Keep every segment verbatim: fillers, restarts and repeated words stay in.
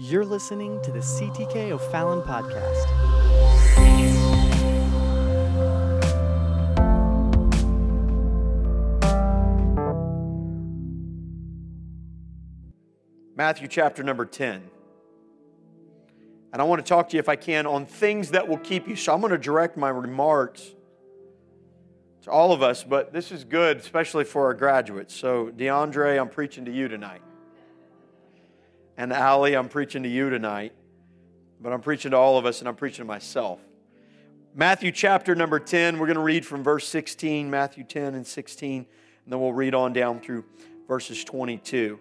You're listening to the C T K O'Fallon Podcast. Matthew chapter number ten. And I want to talk to you, if I can, on things that will keep you. So I'm going to direct my remarks to all of us, but this is good, especially for our graduates. So DeAndre, I'm preaching to you tonight. And Allie, I'm preaching to you tonight, but I'm preaching to all of us, and I'm preaching to myself. Matthew chapter number ten, we're going to read from verse sixteen, Matthew ten and sixteen, and then we'll read on down through verses twenty-two.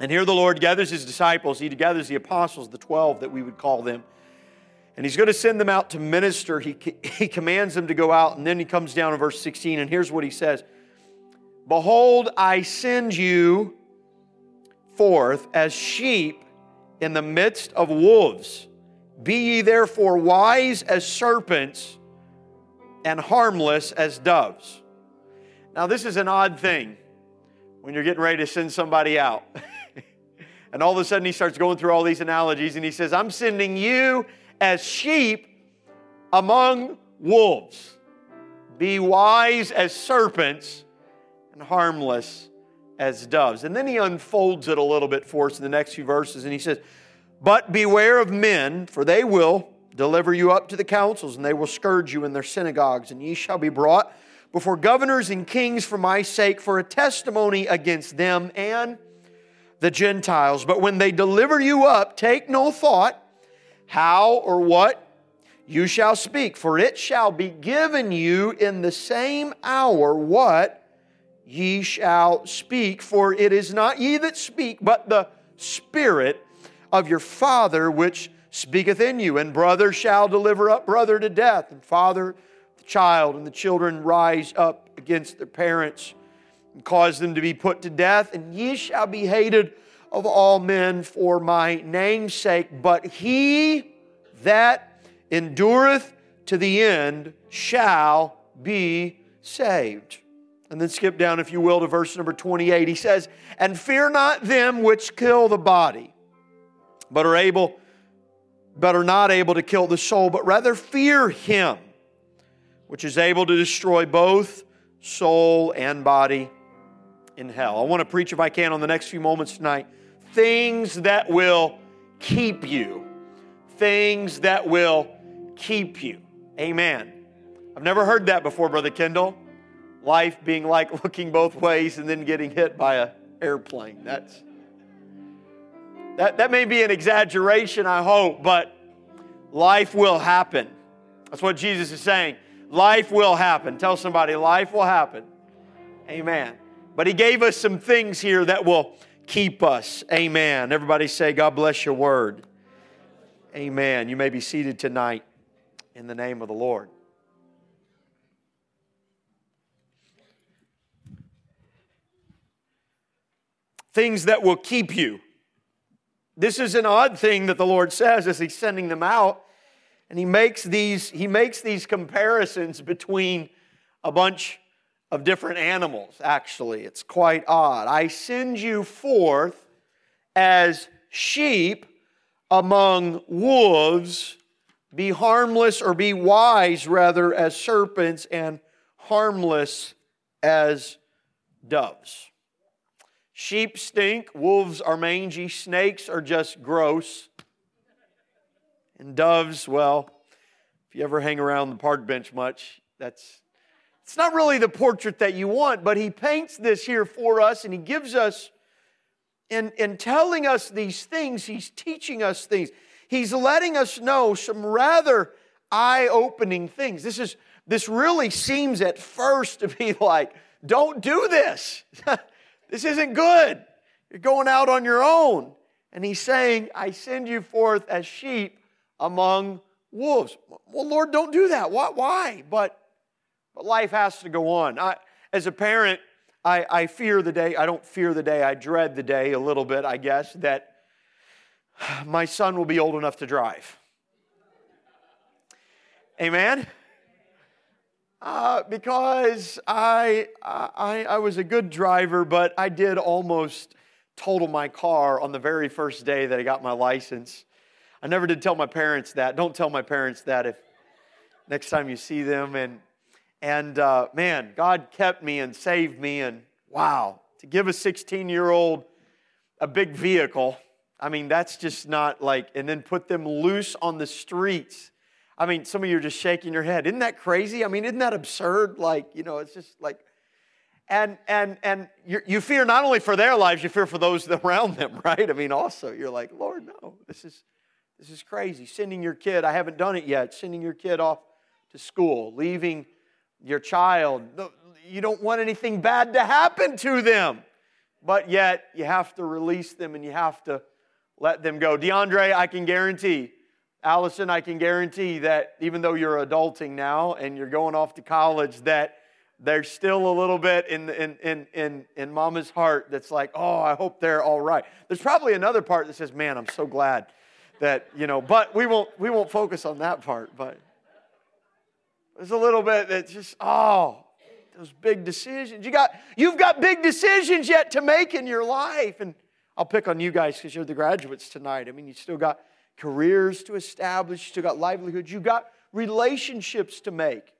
And here the Lord gathers His disciples, He gathers the apostles, the twelve that we would call them, and He's going to send them out to minister. He, he commands them to go out, and then He comes down to verse sixteen, and here's what He says. Behold, I send you forth as sheep in the midst of wolves. Be ye therefore wise as serpents and harmless as doves. Now this is an odd thing when you're getting ready to send somebody out. And all of a sudden He starts going through all these analogies and He says, I'm sending you as sheep among wolves. Be wise as serpents and harmless as doves. as doves. And then He unfolds it a little bit for us in the next few verses, and He says, but beware of men, for they will deliver you up to the councils, and they will scourge you in their synagogues, and ye shall be brought before governors and kings for my sake, for a testimony against them and the Gentiles. But when they deliver you up, take no thought how or what you shall speak, for it shall be given you in the same hour what ye shall speak, for it is not ye that speak, but the Spirit of your Father which speaketh in you. And brother shall deliver up brother to death, and father the child, and the children rise up against their parents and cause them to be put to death. And ye shall be hated of all men for my name's sake, but he that endureth to the end shall be saved. And then skip down, if you will, to verse number twenty-eight. He says, and fear not them which kill the body, but are able, but are not able to kill the soul, but rather fear Him, which is able to destroy both soul and body in hell. I want to preach, if I can, on the next few moments tonight, things that will keep you. Things that will keep you. Amen. I've never heard that before, Brother Kendall. Life being like looking both ways and then getting hit by an airplane. That's that, that may be an exaggeration, I hope, but life will happen. That's what Jesus is saying. Life will happen. Tell somebody, life will happen. Amen. But He gave us some things here that will keep us. Amen. Everybody say, God bless your word. Amen. You may be seated tonight in the name of the Lord. Things that will keep you. This is an odd thing that the Lord says as He's sending them out. And He makes these, he makes these comparisons between a bunch of different animals, actually. It's quite odd. I send you forth as sheep among wolves. Be harmless, or be wise, rather, as serpents, and harmless as doves. Sheep stink, wolves are mangy, snakes are just gross, and doves, well, if you ever hang around the park bench much, that's it's not really the portrait that you want, but He paints this here for us, and He gives us, in, in telling us these things, He's teaching us things. He's letting us know some rather eye-opening things. This is this really seems at first to be like, don't do this. This isn't good. You're going out on your own. And He's saying, I send you forth as sheep among wolves. Well, Lord, don't do that. What? Why? But, but life has to go on. I, as a parent, I, I fear the day. I don't fear the day. I dread the day a little bit, I guess, that my son will be old enough to drive. Amen? Uh, because I, I I was a good driver, but I did almost totaled my car on the very first day that I got my license. I never did tell my parents that. Don't tell my parents that if next time you see them. And and uh, man, God kept me and saved me. And wow, to give a sixteen-year-old a big vehicle, I mean, that's just not like, and then put them loose on the streets. I mean, some of you are just shaking your head. Isn't that crazy? I mean, isn't that absurd? Like, you know, it's just like, and and and you, you fear not only for their lives, you fear for those around them, right? I mean, also, you're like, Lord, no, this is this is crazy. Sending your kid, I haven't done it yet, sending your kid off to school, leaving your child. You don't want anything bad to happen to them, but yet you have to release them and you have to let them go. DeAndre, I can guarantee, Allison, I can guarantee that even though you're adulting now and you're going off to college, that there's still a little bit in in in in in mama's heart that's like, oh, I hope they're all right. There's probably another part that says, man, I'm so glad that, you know, but we won't we won't focus on that part. But there's a little bit that's just, oh, those big decisions. You got you've got big decisions yet to make in your life. And I'll pick on you guys because you're the graduates tonight. I mean, you still got careers to establish, you still got livelihoods, you got relationships to make.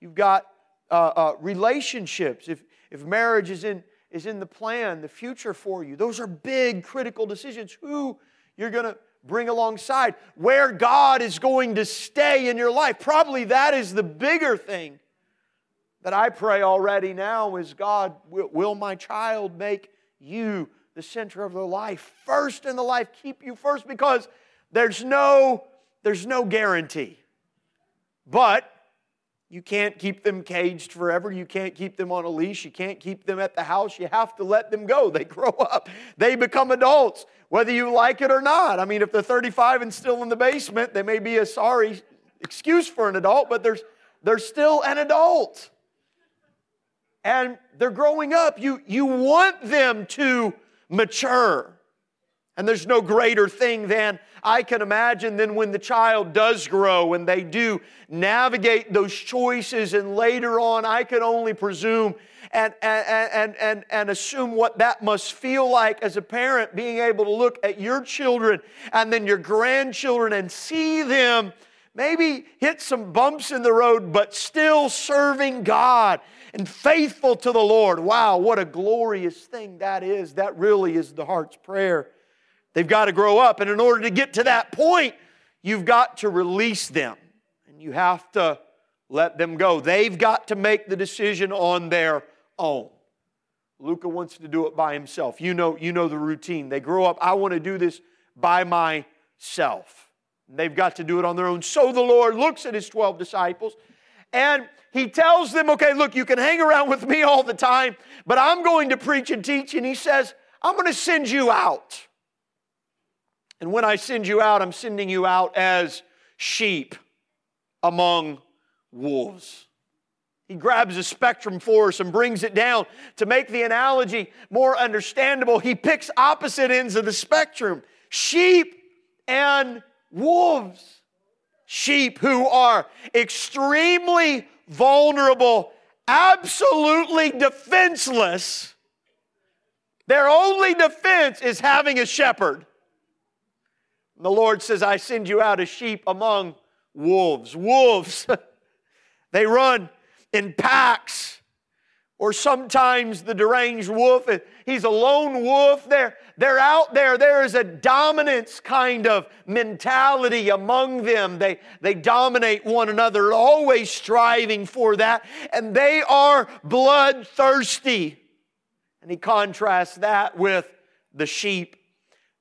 You've got uh, uh, relationships. If if marriage is in is in the plan, the future for you, those are big critical decisions. Who you're gonna bring alongside, where God is going to stay in your life. Probably that is the bigger thing that I pray already now is, God, will my child make you the center of their life first in the life? Keep you first, because there's no there's no guarantee. But you can't keep them caged forever. You can't keep them on a leash. You can't keep them at the house. You have to let them go. They grow up. They become adults, whether you like it or not. I mean, if they're thirty-five and still in the basement, they may be a sorry excuse for an adult, but there's they're still an adult. And they're growing up. You you want them to mature. And there's no greater thing than I can imagine than when the child does grow and they do navigate those choices, and later on I can only presume and, and, and, and, and assume what that must feel like as a parent, being able to look at your children and then your grandchildren and see them maybe hit some bumps in the road, but still serving God and faithful to the Lord. Wow, what a glorious thing that is. That really is the heart's prayer. They've got to grow up. And in order to get to that point, you've got to release them. And you have to let them go. They've got to make the decision on their own. Luca wants to do it by himself. You know, you know the routine. They grow up, I want to do this by myself. And they've got to do it on their own. So the Lord looks at His twelve disciples and He tells them, okay, look, you can hang around with me all the time, but I'm going to preach and teach. And He says, I'm going to send you out. And when I send you out, I'm sending you out as sheep among wolves. He grabs a spectrum for us and brings it down to make the analogy more understandable. He picks opposite ends of the spectrum, sheep and wolves. Sheep who are extremely vulnerable, absolutely defenseless. Their only defense is having a shepherd. The Lord says, I send you out as sheep among wolves. Wolves, they run in packs. Or sometimes the deranged wolf, he's a lone wolf. They're, they're out there. There is a dominance kind of mentality among them. They, they dominate one another, always striving for that. And they are bloodthirsty. And He contrasts that with the sheep.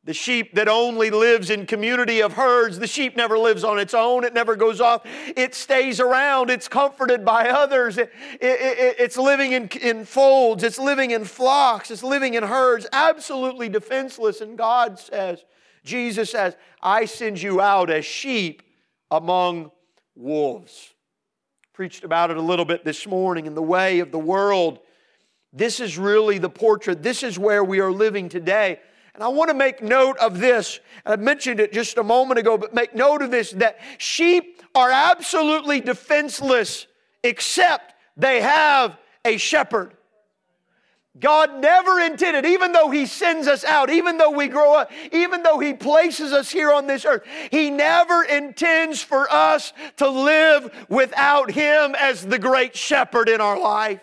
The sheep that only lives in community of herds. The sheep never lives on its own. It never goes off. It stays around. It's comforted by others. It, it, it, it's living in, in folds. It's living in flocks. It's living in herds. Absolutely defenseless. And God says, Jesus says, I send you out as sheep among wolves. Preached about it a little bit this morning in the way of the world. This is really the portrait. This is where we are living today. And I want to make note of this. I mentioned it just a moment ago, but make note of this, that sheep are absolutely defenseless except they have a shepherd. God never intended, even though He sends us out, even though we grow up, even though He places us here on this earth, He never intends for us to live without Him as the great shepherd in our life.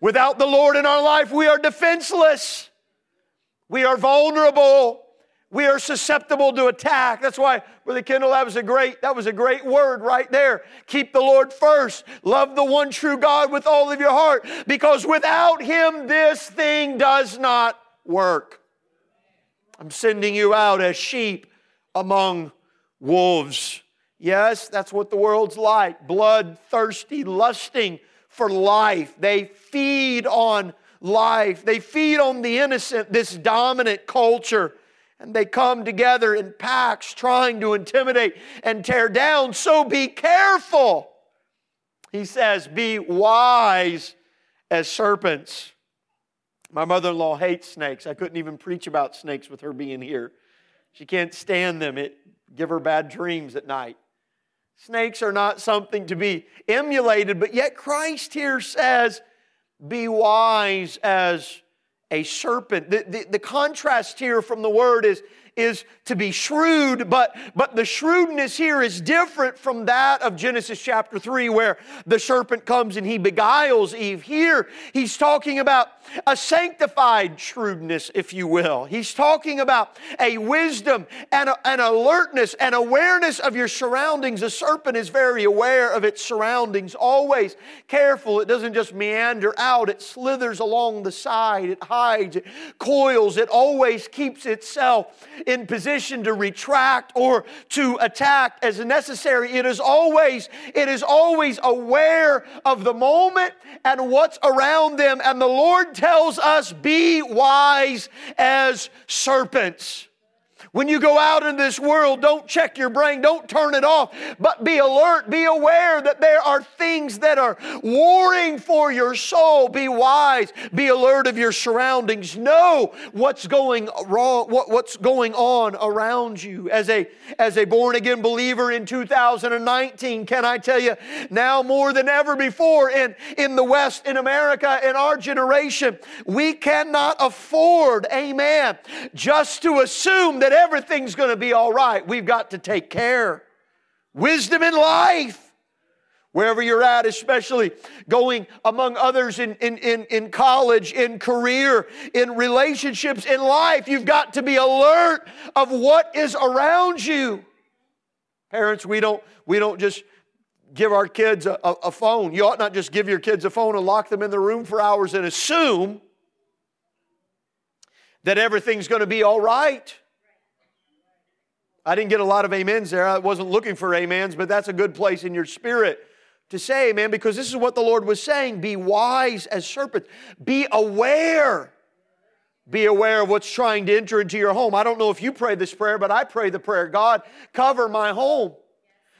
Without the Lord in our life, we are defenseless. We are vulnerable. We are susceptible to attack. That's why, Brother Kendall, that was a great, that was a great word right there. Keep the Lord first. Love the one true God with all of your heart, because without Him, this thing does not work. I'm sending you out as sheep among wolves. Yes, that's what the world's like. Bloodthirsty, lusting for life. They feed on life. They feed on the innocent, this dominant culture. And they come together in packs trying to intimidate and tear down. So be careful. He says, be wise as serpents. My mother-in-law hates snakes. I couldn't even preach about snakes with her being here. She can't stand them. It gives her bad dreams at night. Snakes are not something to be emulated, but yet Christ here says, be wise as a serpent. The, the, the contrast here from the word is, is to be shrewd, but, but the shrewdness here is different from that of Genesis chapter three, where the serpent comes and he beguiles Eve. Here, he's talking about a sanctified shrewdness, if you will. He's talking about a wisdom and a, an alertness and awareness of your surroundings. A serpent is very aware of its surroundings, always careful. It doesn't just meander out. It slithers along the side. It hides. It coils. It always keeps itself in position to retract or to attack as necessary. It is always, it is always aware of the moment and what's around them. And the Lord tells us, be wise as serpents. When you go out in this world, don't check your brain, don't turn it off, but be alert, be aware that there are things that are warring for your soul. Be wise, be alert of your surroundings. Know what's going wrong, what, what's going on around you. As a, as a born-again believer in two thousand nineteen, can I tell you, now more than ever before in, in the West, in America, in our generation, we cannot afford, amen, just to assume that everything's going to be all right. We've got to take care. Wisdom in life. Wherever you're at, especially going among others in, in, in, in college, in career, in relationships, in life, you've got to be alert of what is around you. Parents, we don't, we don't just give our kids a, a, a phone. You ought not just give your kids a phone and lock them in the room for hours and assume that everything's going to be all right. I didn't get a lot of amens there. I wasn't looking for amens, but that's a good place in your spirit to say amen, because this is what the Lord was saying. Be wise as serpents. Be aware. Be aware of what's trying to enter into your home. I don't know if you pray this prayer, but I pray the prayer, God, cover my home.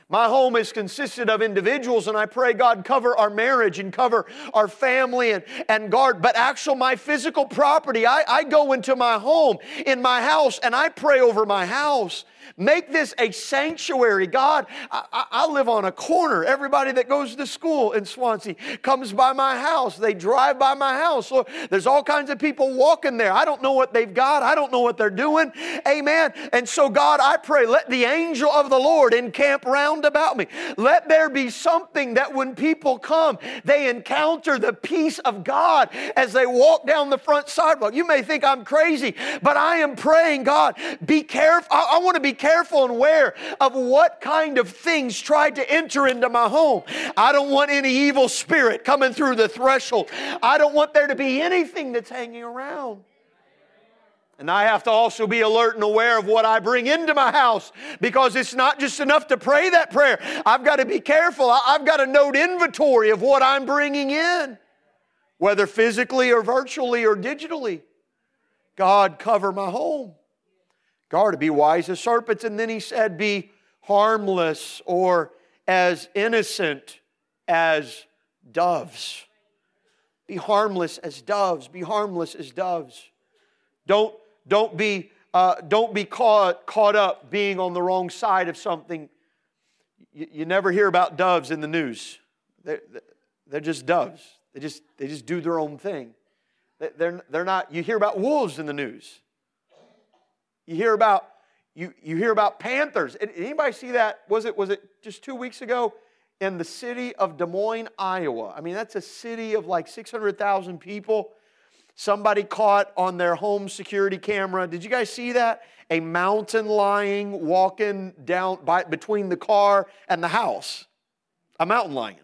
My home is consisted of individuals, and I pray, God, cover our marriage and cover our family and, and guard. But actually, my physical property, I, I go into my home, in my house, and I pray over my house. Make this a sanctuary. God, I, I live on a corner. Everybody that goes to school in Swansea comes by my house. They drive by my house. Lord, there's all kinds of people walking there. I don't know what they've got. I don't know what they're doing. Amen. And so, God, I pray, let the angel of the Lord encamp round about me. Let there be something that when people come, they encounter the peace of God as they walk down the front sidewalk. You may think I'm crazy, but I am praying, God, be careful. I, I want to be Be careful and aware of what kind of things try to enter into my home. I don't want any evil spirit coming through the threshold. I don't want there to be anything that's hanging around. And I have to also be alert and aware of what I bring into my house, because it's not just enough to pray that prayer. I've got to be careful. I've got to note inventory of what I'm bringing in, whether physically or virtually or digitally. God, cover my home. God, to be wise as serpents. And then he said, be harmless or as innocent as doves. Be harmless as doves. Be harmless as doves. Don't, don't be, uh, don't be caught, caught up being on the wrong side of something. You, you never hear about doves in the news. They're, they're just doves. They just, they just do their own thing. They're, they're not, you hear about wolves in the news. You hear about, you, you hear about panthers. Anybody see that? Was it, was it just two weeks ago in the city of Des Moines, Iowa? I mean, that's a city of like six hundred thousand people. Somebody caught on their home security camera. Did you guys see that? A mountain lion walking down by, between the car and the house. A mountain lion.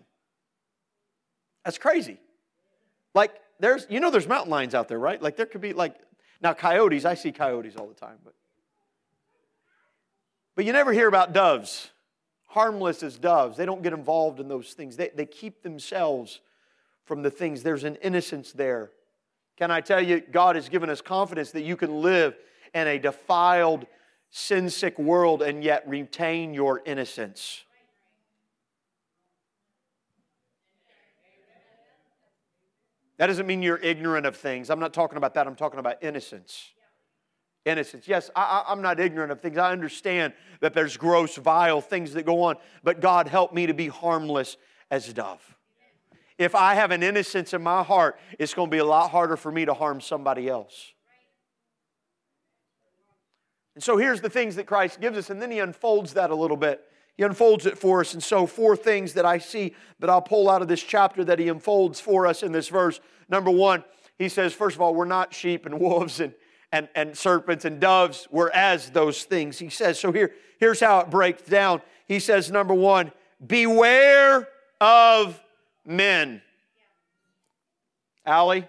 That's crazy. Like, there's, you know, there's mountain lions out there, right? Like, there could be like, now coyotes, I see coyotes all the time. But, but you never hear about doves. Harmless as doves. They don't get involved in those things. They, they keep themselves from the things. There's an innocence there. Can I tell you, God has given us confidence that you can live in a defiled, sin-sick world and yet retain your innocence. That doesn't mean you're ignorant of things. I'm not talking about that. I'm talking about innocence. Innocence. Yes, I, I'm not ignorant of things. I understand that there's gross, vile things that go on, but God, help me to be harmless as a dove. If I have an innocence in my heart, it's going to be a lot harder for me to harm somebody else. And so here's the things that Christ gives us, and then He unfolds that a little bit. He unfolds it for us. And so four things that I see that I'll pull out of this chapter that He unfolds for us in this verse. Number one, He says, first of all, we're not sheep and wolves and, and, and serpents and doves. We're as those things. He says, so here, here's how it breaks down. He says, number one, beware of men. Allie?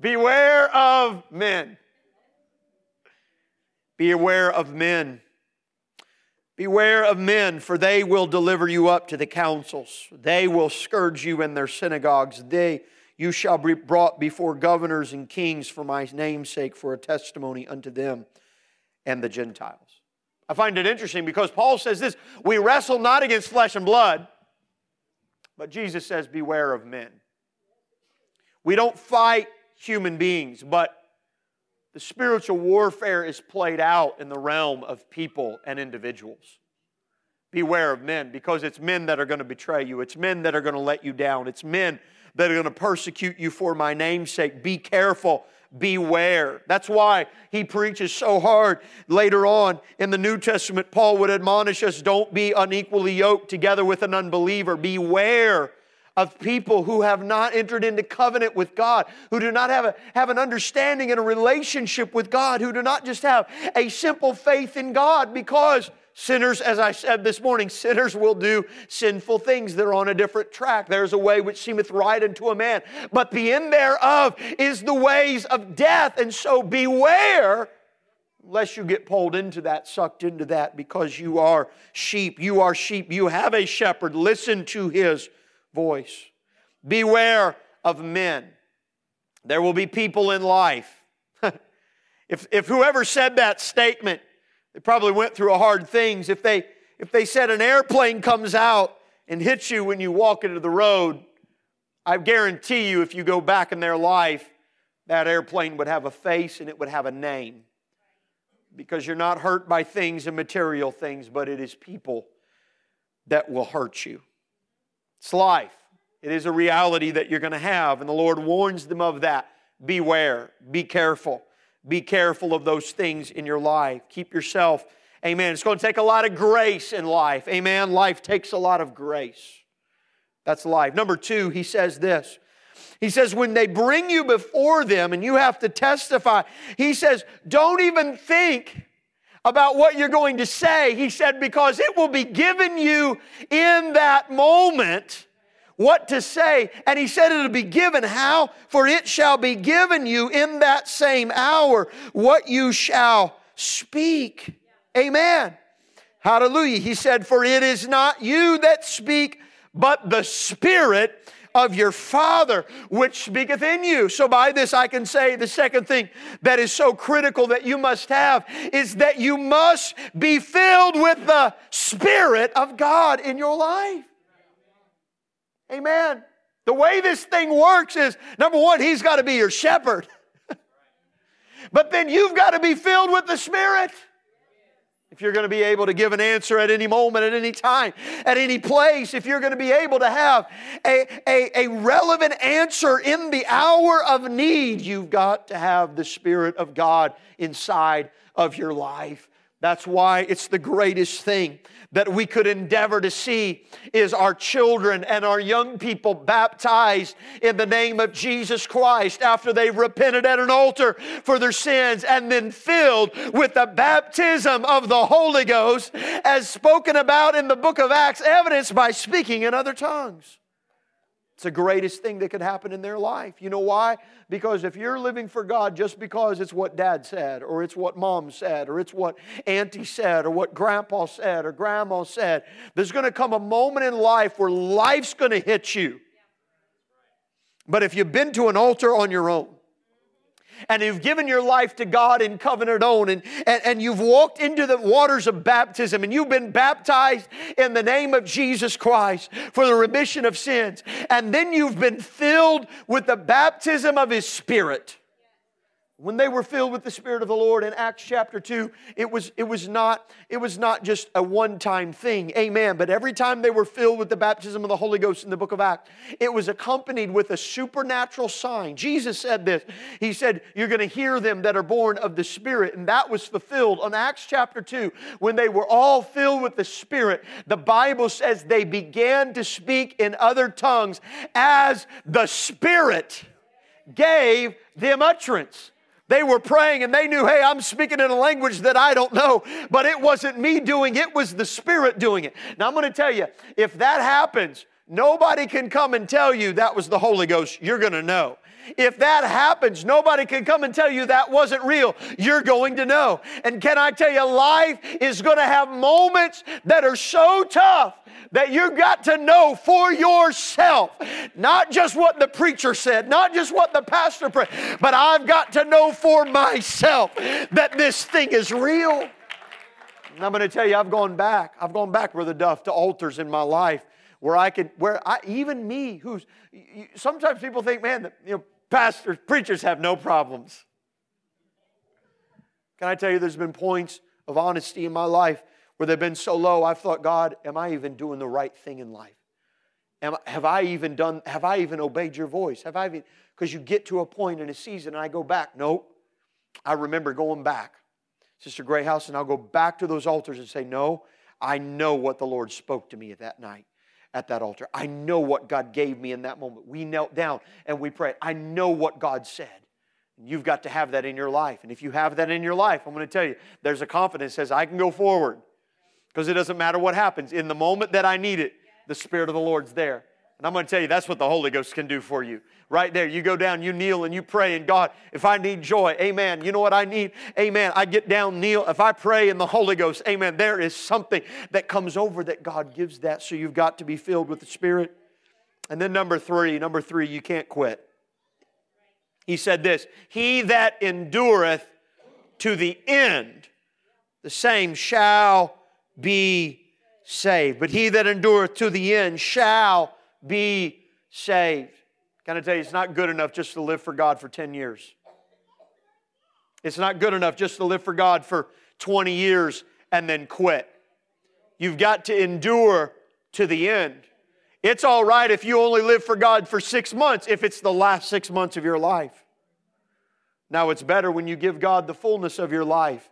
Beware of men. Beware of men. Beware of men, for they will deliver you up to the councils. They will scourge you in their synagogues. They, you shall be brought before governors and kings for my name's sake, for a testimony unto them and the Gentiles. I find it interesting because Paul says this, we wrestle not against flesh and blood, but Jesus says, beware of men. We don't fight human beings, but the spiritual warfare is played out in the realm of people and individuals. Beware of men, because it's men that are going to betray you. It's men that are going to let you down. It's men that are going to persecute you for my name's sake. Be careful. Beware. That's why he preaches so hard later on in the New Testament. Paul would admonish us, don't be unequally yoked together with an unbeliever. Beware of people who have not entered into covenant with God, who do not have, a, have an understanding and a relationship with God, who do not just have a simple faith in God, because sinners, as I said this morning, sinners will do sinful things. They're on a different track. There's a way which seemeth right unto a man, but the end thereof is the ways of death. And so beware, lest you get pulled into that, sucked into that, because you are sheep. You are sheep. You have a shepherd. Listen to his voice. Beware of men. There will be people in life. if, if whoever said that statement, they probably went through a hard things. If they, if they said an airplane comes out and hits you when you walk into the road, I guarantee you if you go back in their life, that airplane would have a face and it would have a name. Because you're not hurt by things and material things, but it is people that will hurt you. It's life. It is a reality that you're going to have, and the Lord warns them of that. Beware. Be careful. Be careful of those things in your life. Keep yourself, amen. It's going to take a lot of grace in life, amen. Life takes a lot of grace. That's life. Number two, he says this. He says, when they bring you before them and you have to testify, he says, don't even think about what you're going to say. He said, because it will be given you in that moment what to say. And he said it'll be given. How? For it shall be given you in that same hour what you shall speak. Amen. Hallelujah. He said, for it is not you that speak, but the Spirit of your Father which speaketh in you. So by this I can say the second thing that is so critical that you must have is that you must be filled with the Spirit of God in your life. Amen. The way this thing works is, number one, He's got to be your shepherd. But then you've got to be filled with the Spirit. if you're going to be able to give an answer at any moment, at any time, at any place, if you're going to be able to have a, a, a relevant answer in the hour of need, you've got to have the Spirit of God inside of your life. That's why it's the greatest thing that we could endeavor to see is our children and our young people baptized in the name of Jesus Christ after they've repented at an altar for their sins and then filled with the baptism of the Holy Ghost as spoken about in the book of Acts, evidenced by speaking in other tongues. It's the greatest thing that could happen in their life. You know why? Because if you're living for God just because it's what Dad said, or it's what Mom said, or it's what Auntie said, or what Grandpa said, or Grandma said, there's going to come a moment in life where life's going to hit you. But if you've been to an altar on your own, and you've given your life to God in covenant own, and, and, and you've walked into the waters of baptism, and you've been baptized in the name of Jesus Christ for the remission of sins, and then you've been filled with the baptism of His Spirit. When they were filled with the Spirit of the Lord in Acts chapter two, it was, it was not, it was not just a one-time thing, amen, but every time they were filled with the baptism of the Holy Ghost in the book of Acts, it was accompanied with a supernatural sign. Jesus said this. He said, you're going to hear them that are born of the Spirit, and that was fulfilled on Acts chapter two. When they were all filled with the Spirit, the Bible says they began to speak in other tongues as the Spirit gave them utterance. They were praying and they knew, hey, I'm speaking in a language that I don't know, but it wasn't me doing it, it was the Spirit doing it. Now I'm going to tell you, if that happens, nobody can come and tell you that was the Holy Ghost. You're going to know. If that happens, nobody can come and tell you that wasn't real. You're going to know. And can I tell you, life is going to have moments that are so tough that you've got to know for yourself, not just what the preacher said, not just what the pastor prayed, but I've got to know for myself that this thing is real. And I'm going to tell you, I've gone back. I've gone back, Brother Duff, to altars in my life where I could, where I, even me, who's, you, sometimes people think, man, that, you know, pastors, preachers have no problems. Can I tell you, there's been points of honesty in my life where they've been so low, I've thought, God, am I even doing the right thing in life? Am, have I even done, have I even obeyed your voice? Have I even, because you get to a point in a season and I go back. Nope. I remember going back, Sister Gray House, and I'll go back to those altars and say, no, I know what the Lord spoke to me at that night. At that altar. I know what God gave me in that moment. We knelt down and we prayed. I know what God said. You've got to have that in your life. And if you have that in your life, I'm going to tell you, there's a confidence that says, I can go forward. Because it doesn't matter what happens. In the moment that I need it, the Spirit of the Lord's there. And I'm going to tell you, that's what the Holy Ghost can do for you. Right there, you go down, you kneel, and you pray. And God, if I need joy, amen. You know what I need? Amen. I get down, kneel. If I pray in the Holy Ghost, amen, there is something that comes over that God gives that. So you've got to be filled with the Spirit. And then number three, number three, you can't quit. He said this, he that endureth to the end, the same shall be saved. But he that endureth to the end shall be saved. Can I tell you, it's not good enough just to live for God for ten years. It's not good enough just to live for God for twenty years and then quit. You've got to endure to the end. It's all right if you only live for God for six months, if it's the last six months of your life. Now, it's better when you give God the fullness of your life.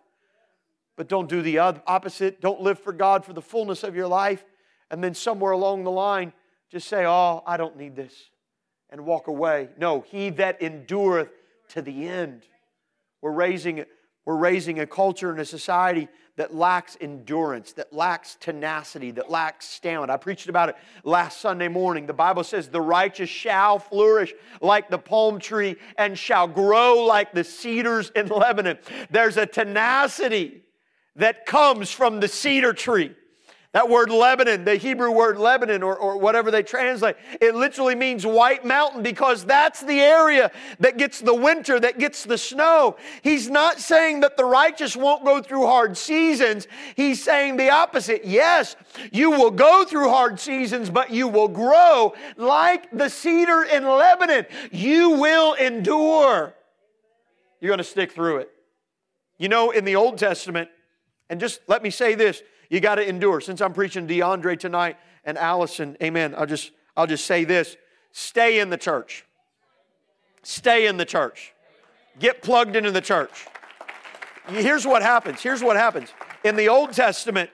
But don't do the opposite. Don't live for God for the fullness of your life. And then somewhere along the line, just say, oh, I don't need this, and walk away. No, he that endureth to the end. We're raising, we're raising a culture and a society that lacks endurance, that lacks tenacity, that lacks stamina. I preached about it last Sunday morning. The Bible says, the righteous shall flourish like the palm tree and shall grow like the cedars in Lebanon. There's a tenacity that comes from the cedar tree. That word Lebanon, the Hebrew word Lebanon, or, or whatever they translate, it literally means white mountain, because that's the area that gets the winter, that gets the snow. He's not saying that the righteous won't go through hard seasons. He's saying the opposite. Yes, you will go through hard seasons, but you will grow like the cedar in Lebanon. You will endure. You're going to stick through it. You know, in the Old Testament, And just let me say this, you got to endure. Since I'm preaching DeAndre tonight and Allison, amen, I'll just, I'll just say this. Stay in the church. Stay in the church. Get plugged into the church. Here's what happens. Here's what happens. In the Old Testament,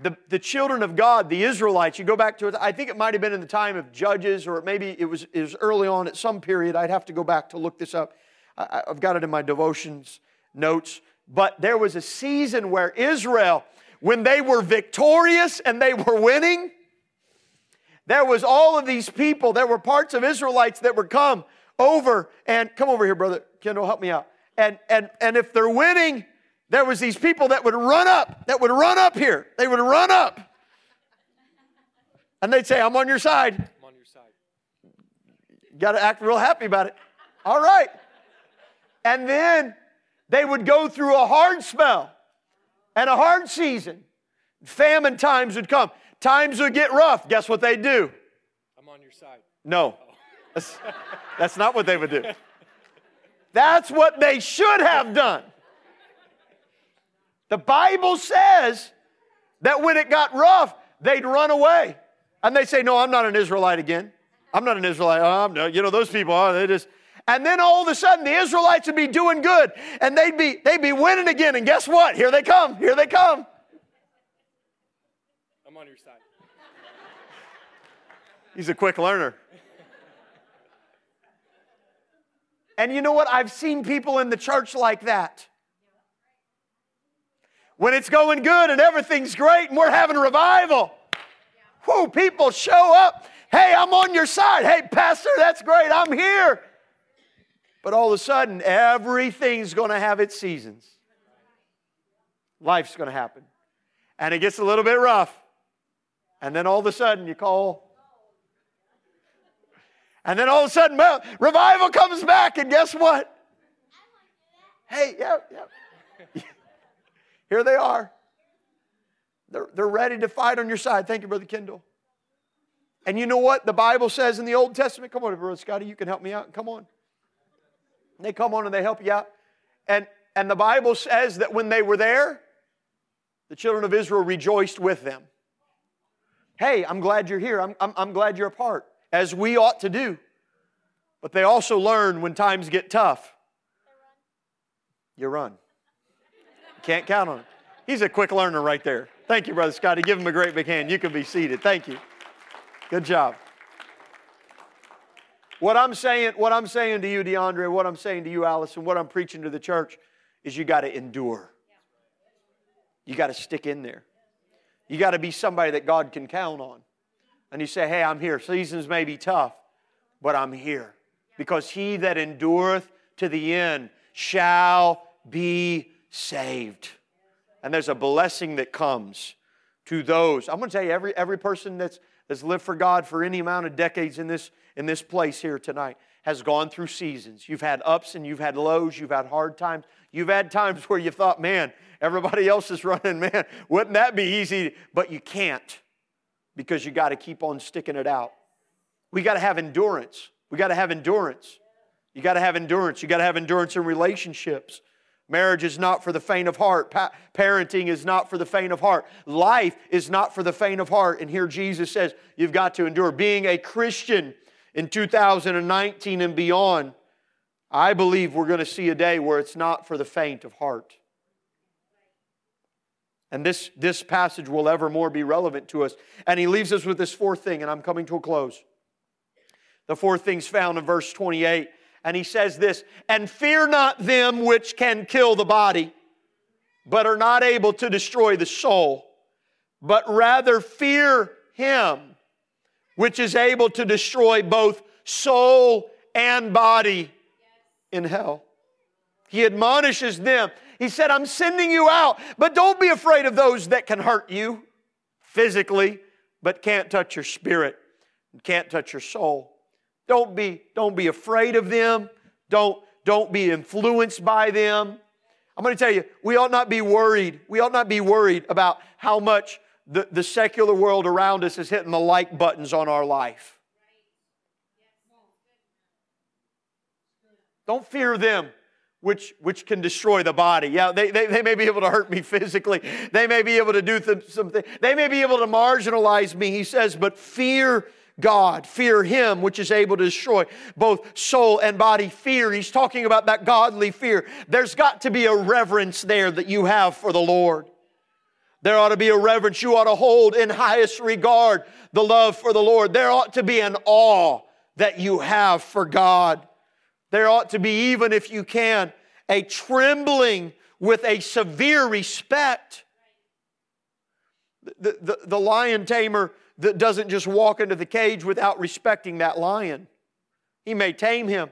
the, the children of God, the Israelites, you go back to it, I think it might have been in the time of Judges, or maybe it was, it was early on at some period. I'd have to go back to look this up. I, I've got it in my devotions notes. But there was a season where Israel, when they were victorious and they were winning, there was all of these people, there were parts of Israelites that would come over and, come over here, Brother Kendall, help me out. And, and, and if they're winning, there was these people that would run up, that would run up here. They would run up. And they'd say, I'm on your side. I'm on your side. Got to act real happy about it. All right. And then they would go through a hard spell and a hard season. Famine times would come. Times would get rough. Guess what they'd do? I'm on your side. No. Oh. That's, that's not what they would do. That's what they should have done. The Bible says that when it got rough, they'd run away. And they'd say, no, I'm not an Israelite again. I'm not an Israelite. Oh, I'm no, you know, those people, oh, they just... And then all of a sudden, the Israelites would be doing good. And they'd be, they'd be winning again. And guess what? Here they come. Here they come. I'm on your side. He's a quick learner. And you know what? I've seen people in the church like that. When it's going good and everything's great and we're having revival, whoo, people show up. Hey, I'm on your side. Hey, pastor, that's great. I'm here. But all of a sudden, everything's going to have its seasons. Life's going to happen. And it gets a little bit rough. And then all of a sudden, you call. And then all of a sudden, revival comes back. And guess what? Hey, yeah, yeah. Here they are. They're, they're ready to fight on your side. Thank you, Brother Kendall. And you know what the Bible says in the Old Testament? Come on, Brother Scotty, you can help me out. Come on. They come on and they help you out. And, and the Bible says that when they were there, the children of Israel rejoiced with them. Hey, I'm glad you're here. I'm, I'm, I'm glad you're a part, as we ought to do. But they also learn when times get tough. You run. Can't count on him. He's a quick learner right there. Thank you, Brother Scotty. Give him a great big hand. You can be seated. Thank you. Good job. What I'm saying, what I'm saying to you, DeAndre, what I'm saying to you, Allison, what I'm preaching to the church is you got to endure. You got to stick in there. You got to be somebody that God can count on. And you say, hey, I'm here. Seasons may be tough, but I'm here. Because he that endureth to the end shall be saved. And there's a blessing that comes to those. I'm going to tell you, every, every person that's, that's lived for God for any amount of decades in this, in this place here tonight has gone through seasons. You've had ups and you've had lows. You've had hard times. You've had times where you thought, man, everybody else is running. Man, wouldn't that be easy? But you can't, because you got to keep on sticking it out. We got to have endurance. We got to have endurance. You got to have endurance. You got to have endurance in relationships. Marriage is not for the faint of heart. Pa- parenting is not for the faint of heart. Life is not for the faint of heart. And here Jesus says, you've got to endure. Being a Christian in two thousand nineteen and beyond, I believe we're going to see a day where it's not for the faint of heart. And this, this passage will evermore be relevant to us. And he leaves us with this fourth thing, and I'm coming to a close. The fourth thing's found in verse twenty-eight. And he says this, and fear not them which can kill the body, but are not able to destroy the soul, but rather fear him which is able to destroy both soul and body in hell. He admonishes them. He said, I'm sending you out, but don't be afraid of those that can hurt you physically, but can't touch your spirit and can't touch your soul. Don't be, don't be afraid of them. Don't, don't be influenced by them. I'm going to tell you, we ought not be worried. We ought not be worried about how much the, the secular world around us is hitting the like buttons on our life. Don't fear them which which can destroy the body. Yeah, they, they, they may be able to hurt me physically. They may be able to do th- something. They may be able to marginalize me, he says, but fear God, fear Him, which is able to destroy both soul and body. Fear, he's talking about that godly fear. There's got to be a reverence there that you have for the Lord. There ought to be a reverence. You ought to hold in highest regard the love for the Lord. There ought to be an awe that you have for God. There ought to be, even if you can, a trembling with a severe respect. The, the, the lion tamer that doesn't just walk into the cage without respecting that lion. He may tame him.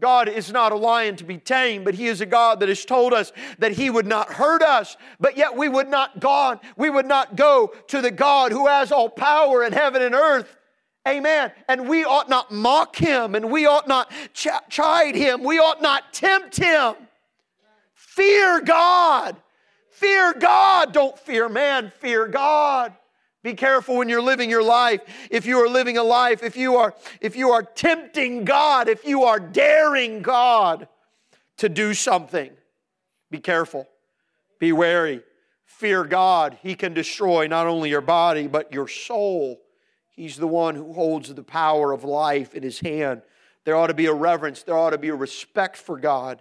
God is not a lion to be tamed, but He is a God that has told us that He would not hurt us, but yet we would not go, we would not go to the God who has all power in heaven and earth. Amen. And we ought not mock Him, and we ought not ch- chide Him. We ought not tempt Him. Fear God. Fear God. Don't fear man. Fear God. Be careful when you're living your life. If you are living a life, if you are, if you are tempting God, if you are daring God to do something, be careful. Be wary. Fear God. He can destroy not only your body, but your soul. He's the one who holds the power of life in His hand. There ought to be a reverence. There ought to be a respect for God.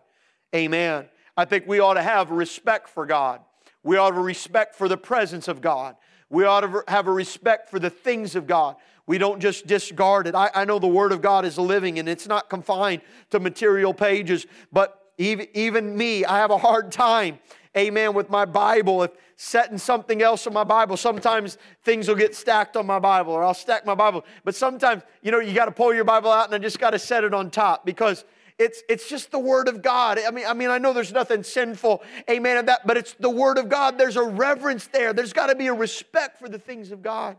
Amen. I think we ought to have respect for God. We ought to have respect for the presence of God. We ought to have a respect for the things of God. We don't just discard it. I, I know the Word of God is living, and it's not confined to material pages, but even, even me, I have a hard time, amen, with my Bible. If setting something else on my Bible, sometimes things will get stacked on my Bible, or I'll stack my Bible. But sometimes, you know, you got to pull your Bible out, and I just got to set it on top, because It's it's just the Word of God. I mean, I mean, I know there's nothing sinful, amen, of that, but it's the Word of God. There's a reverence there. There's got to be a respect for the things of God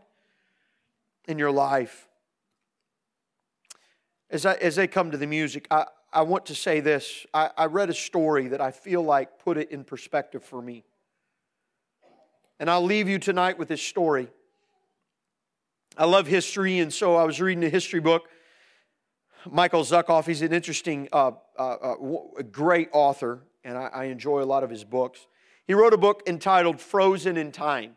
in your life. As I, as they come to the music, I, I want to say this. I, I read a story that I feel like put it in perspective for me. And I'll leave you tonight with this story. I love history, and so I was reading a history book. Michael Zuckoff, he's an interesting, uh, uh, uh, great author, and I, I enjoy a lot of his books. He wrote a book entitled Frozen in Time.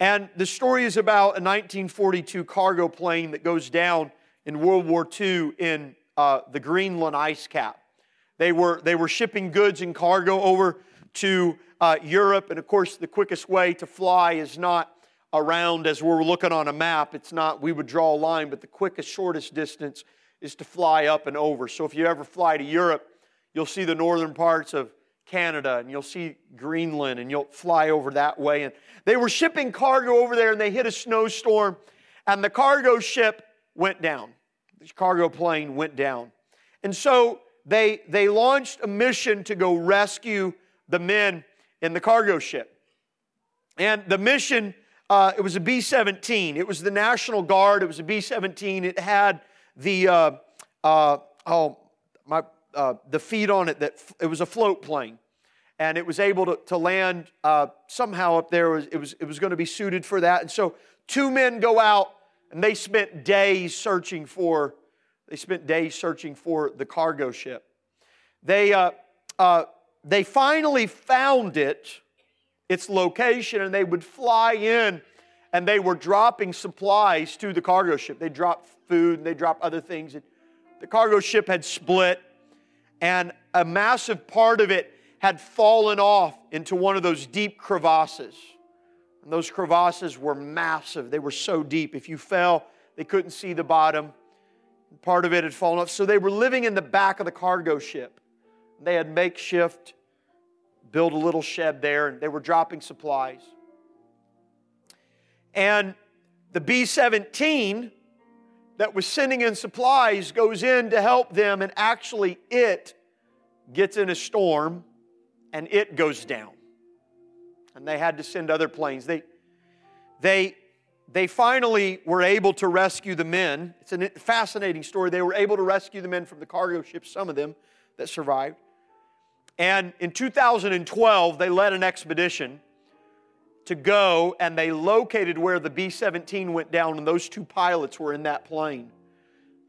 And the story is about a nineteen forty-two cargo plane that goes down in World War Two in uh, the Greenland ice cap. They were, they were shipping goods and cargo over to uh, Europe, and of course the quickest way to fly is not around as we're looking on a map. It's not, we would draw a line, but the quickest, shortest distance is to fly up and over. So if you ever fly to Europe, you'll see the northern parts of Canada, and you'll see Greenland, and you'll fly over that way. And they were shipping cargo over there, and they hit a snowstorm, and the cargo ship went down. This cargo plane went down. And so they, they launched a mission to go rescue the men in the cargo ship. And the mission, uh, it was a B seventeen. It was the National Guard. It was a B seventeen. It had The uh, uh, oh my uh, the feet on it that f- it was a float plane, and it was able to, to land uh, somehow up there. It was it was, it was going to be suited for that, and so two men go out, and they spent days searching for they spent days searching for the cargo ship. They uh, uh, they finally found it, its location, and they would fly in. And they were dropping supplies to the cargo ship. They dropped food, and they dropped other things. And the cargo ship had split, and a massive part of it had fallen off into one of those deep crevasses. And those crevasses were massive. They were so deep. If you fell, they couldn't see the bottom. Part of it had fallen off. So they were living in the back of the cargo ship. They had makeshift, built a little shed there, and they were dropping supplies. And the B seventeen that was sending in supplies goes in to help them, and actually it gets in a storm, and it goes down. And they had to send other planes. They, they, they finally were able to rescue the men. It's a fascinating story. They were able to rescue the men from the cargo ship, some of them that survived. And in two thousand twelve, they led an expedition to go, and they located where the B seventeen went down, and those two pilots were in that plane.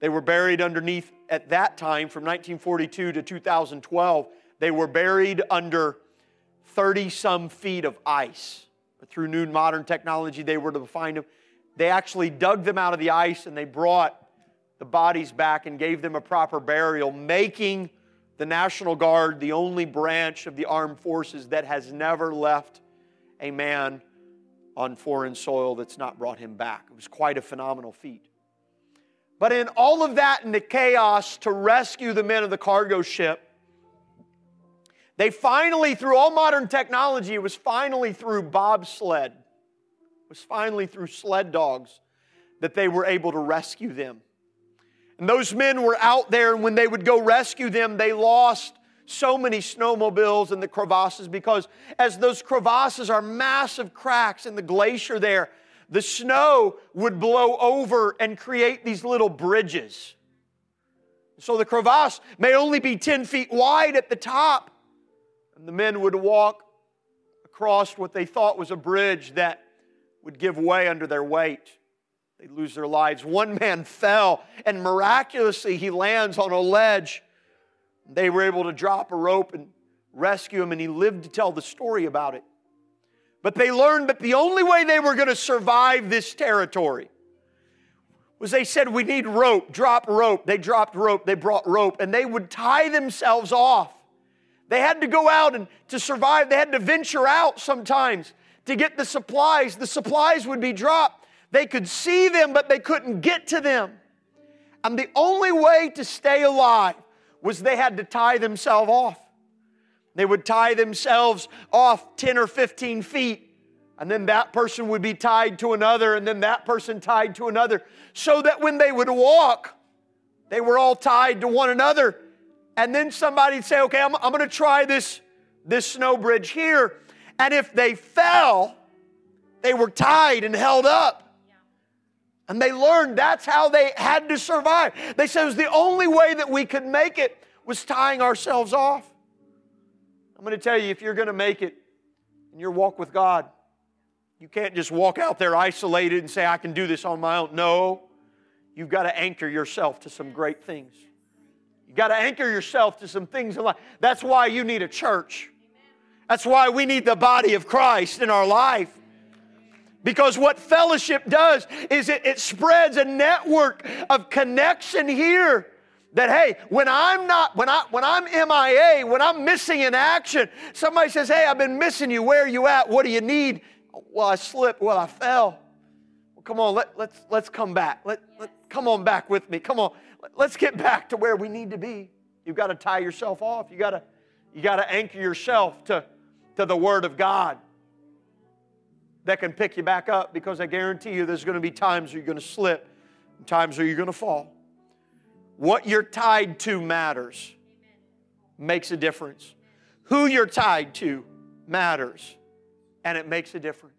They were buried underneath, at that time, from nineteen forty-two to two thousand twelve, They were buried under thirty-some feet of ice. But through new modern technology, they were to find them. They actually dug them out of the ice, and they brought the bodies back and gave them a proper burial, making the National Guard the only branch of the armed forces that has never left a man on foreign soil that's not brought him back. It was quite a phenomenal feat. But in all of that, in the chaos to rescue the men of the cargo ship, they finally, through all modern technology, it was finally through bobsled, it was finally through sled dogs that they were able to rescue them. And those men were out there, and when they would go rescue them, they lost so many snowmobiles in the crevasses, because as those crevasses are massive cracks in the glacier there, the snow would blow over and create these little bridges. So the crevasse may only be ten feet wide at the top, and the men would walk across what they thought was a bridge that would give way under their weight. They'd lose their lives. One man fell, and miraculously he lands on a ledge. They were able to drop a rope and rescue him, and he lived to tell the story about it. But they learned that the only way they were going to survive this territory was they said, we need rope, drop rope. They dropped rope, they brought rope, and they would tie themselves off. They had to go out, and to survive, they had to venture out sometimes to get the supplies. The supplies would be dropped. They could see them, but they couldn't get to them. And the only way to stay alive was they had to tie themselves off. They would tie themselves off ten or fifteen feet, and then that person would be tied to another, and then that person tied to another, so that when they would walk, they were all tied to one another. And then somebody would say, okay, I'm, I'm going to try this, this snow bridge here. And if they fell, they were tied and held up. And they learned that's how they had to survive. They said it was the only way that we could make it was tying ourselves off. I'm going to tell you, if you're going to make it in your walk with God, you can't just walk out there isolated and say, I can do this on my own. No, you've got to anchor yourself to some great things. You've got to anchor yourself to some things in life. That's why you need a church. That's why we need the body of Christ in our life. Because what fellowship does is it, it spreads a network of connection here that, hey, when I'm not, when, I, when I'm M I A, when I'm missing in action, somebody says, hey, I've been missing you. Where are you at? What do you need? Well, I slipped. Well, I fell. Well, come on, let, let's, let's come back. Let, let, come on back with me. Come on. Let, let's get back to where we need to be. You've got to tie yourself off. You've got to, you got to anchor yourself to, to the Word of God that can pick you back up, because I guarantee you there's going to be times where you're going to slip and times where you're going to fall. What you're tied to matters. Makes a difference. Who you're tied to matters, and it makes a difference.